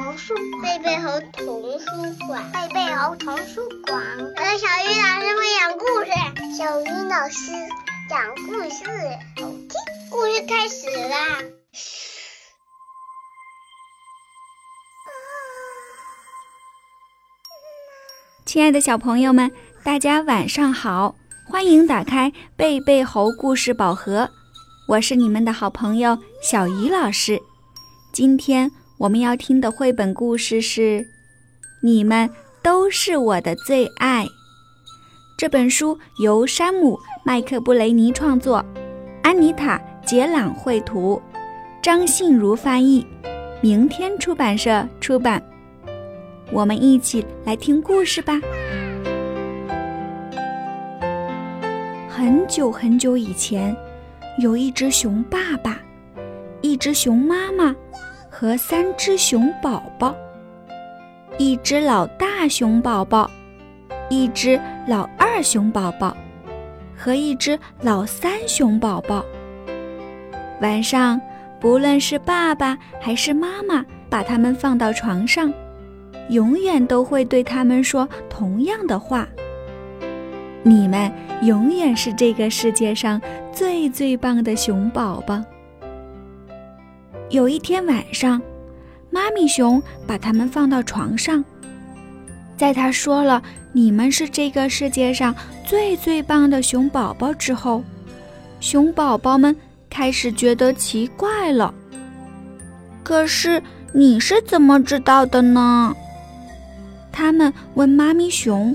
图书馆，贝贝猴童书馆，贝贝猴童书馆。小鱼老师会讲故事，小鱼老师讲故事，好听。故事开始啦！亲爱的小朋友们，大家晚上好，欢迎打开贝贝猴故事宝盒，我是你们的好朋友小鱼老师。今天我们要听的绘本故事是《你们都是我的最爱》。这本书由山姆·麦克布雷尼创作，安妮塔·杰朗绘图，张信如翻译，明天出版社出版。我们一起来听故事吧。很久很久以前，有一只熊爸爸，一只熊妈妈和3只熊宝宝，一只老大熊宝宝，一只老二熊宝宝和一只老三熊宝宝。晚上，不论是爸爸还是妈妈把他们放到床上，永远都会对他们说同样的话：你们永远是这个世界上最最棒的熊宝宝。有一天晚上，妈咪熊把它们放到床上，在她说了你们是这个世界上最最棒的熊宝宝之后，熊宝宝们开始觉得奇怪了。可是你是怎么知道的呢？他们问妈咪熊。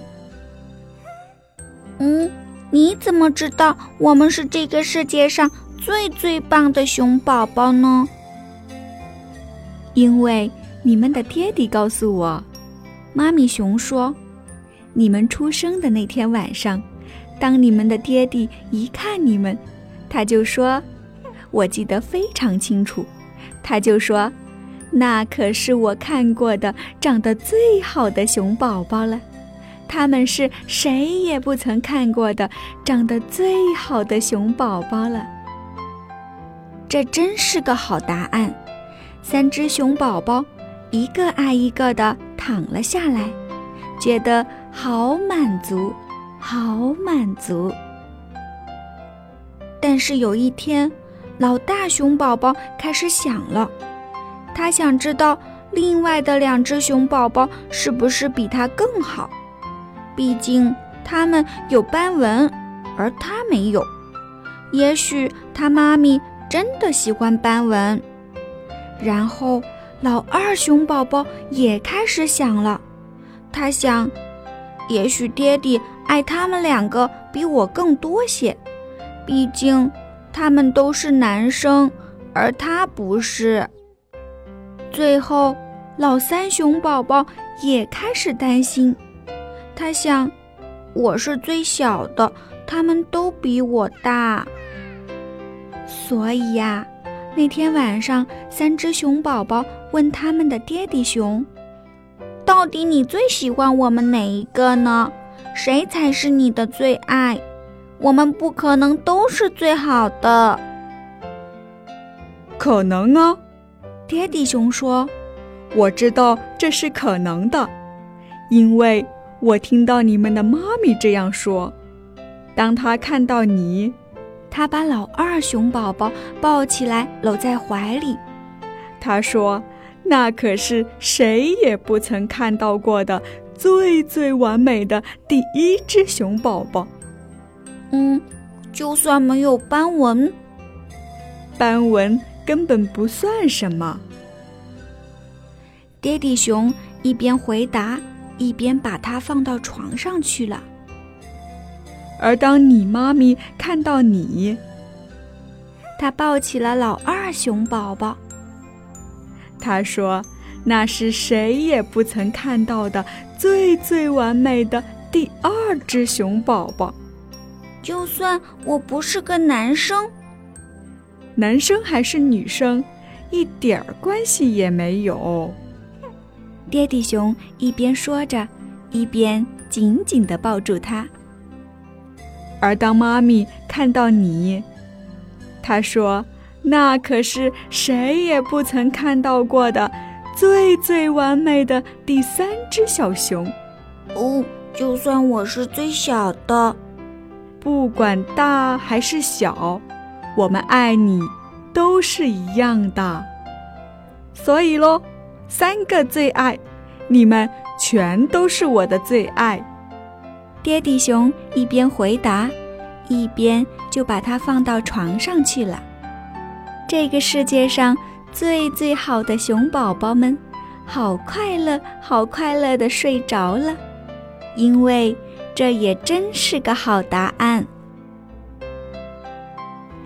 你怎么知道我们是这个世界上最最棒的熊宝宝呢？因为你们的爹地告诉我，妈咪熊说，你们出生的那天晚上，当你们的爹地一看你们，他就说，我记得非常清楚，他就说，那可是我看过的长得最好的熊宝宝了，他们是谁也不曾看过的长得最好的熊宝宝了。这真是个好答案。3只熊宝宝一个挨一个地躺了下来，觉得好满足，好满足。但是有一天，老大熊宝宝开始想了，他想知道另外的2只熊宝宝是不是比他更好，毕竟他们有斑纹，而他没有。也许他妈咪真的喜欢斑纹。然后老二熊宝宝也开始想了，他想，也许爹地爱他们2个比我更多些，毕竟他们都是男生，而他不是。最后，老三熊宝宝也开始担心，他想，我是最小的，他们都比我大。所以呀，那天晚上，3只熊宝宝问他们的爹地熊，到底你最喜欢我们哪一个呢？谁才是你的最爱？我们不可能都是最好的。可能啊，爹地熊说，我知道这是可能的，因为我听到你们的妈咪这样说。当她看到你，她把老二熊宝宝抱起来搂在怀里，她说，那可是谁也不曾看到过的最最完美的第1只熊宝宝。就算没有斑纹，斑纹根本不算什么。爹地熊一边回答，一边把它放到床上去了。而当你妈咪看到你，她抱起了老二熊宝宝，她说，那是谁也不曾看到的最最完美的第2只熊宝宝。就算我不是个男生，男生还是女生，一点儿关系也没有。爹地熊一边说着，一边紧紧地抱住他。而当妈咪看到你，她说，那可是谁也不曾看到过的最最完美的第三只小熊。哦，就算我是最小的，不管大还是小，我们爱你都是一样的。所以咯，三个最爱，你们全都是我的最爱。爹地熊一边回答，一边就把它放到床上去了。这个世界上最最好的熊宝宝们，好快乐好快乐地睡着了，因为这也真是个好答案。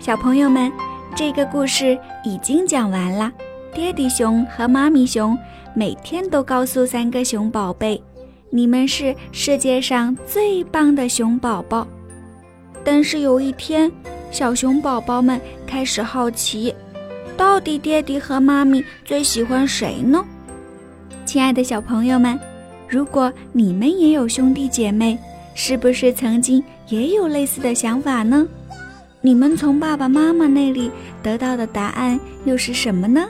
小朋友们，这个故事已经讲完了。爹地熊和妈咪熊每天都告诉三个熊宝贝，你们是世界上最棒的熊宝宝。但是有一天，小熊宝宝们开始好奇，到底爹地和妈咪最喜欢谁呢？亲爱的小朋友们，如果你们也有兄弟姐妹，是不是曾经也有类似的想法呢？你们从爸爸妈妈那里得到的答案又是什么呢？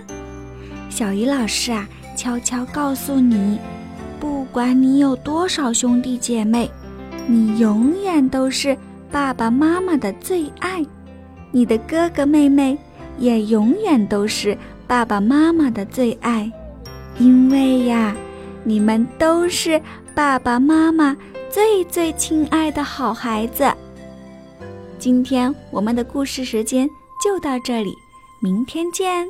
小鱼老师啊，悄悄告诉你，不管你有多少兄弟姐妹，你永远都是爸爸妈妈的最爱，你的哥哥妹妹也永远都是爸爸妈妈的最爱，因为呀，你们都是爸爸妈妈最最亲爱的好孩子。今天我们的故事时间就到这里，明天见。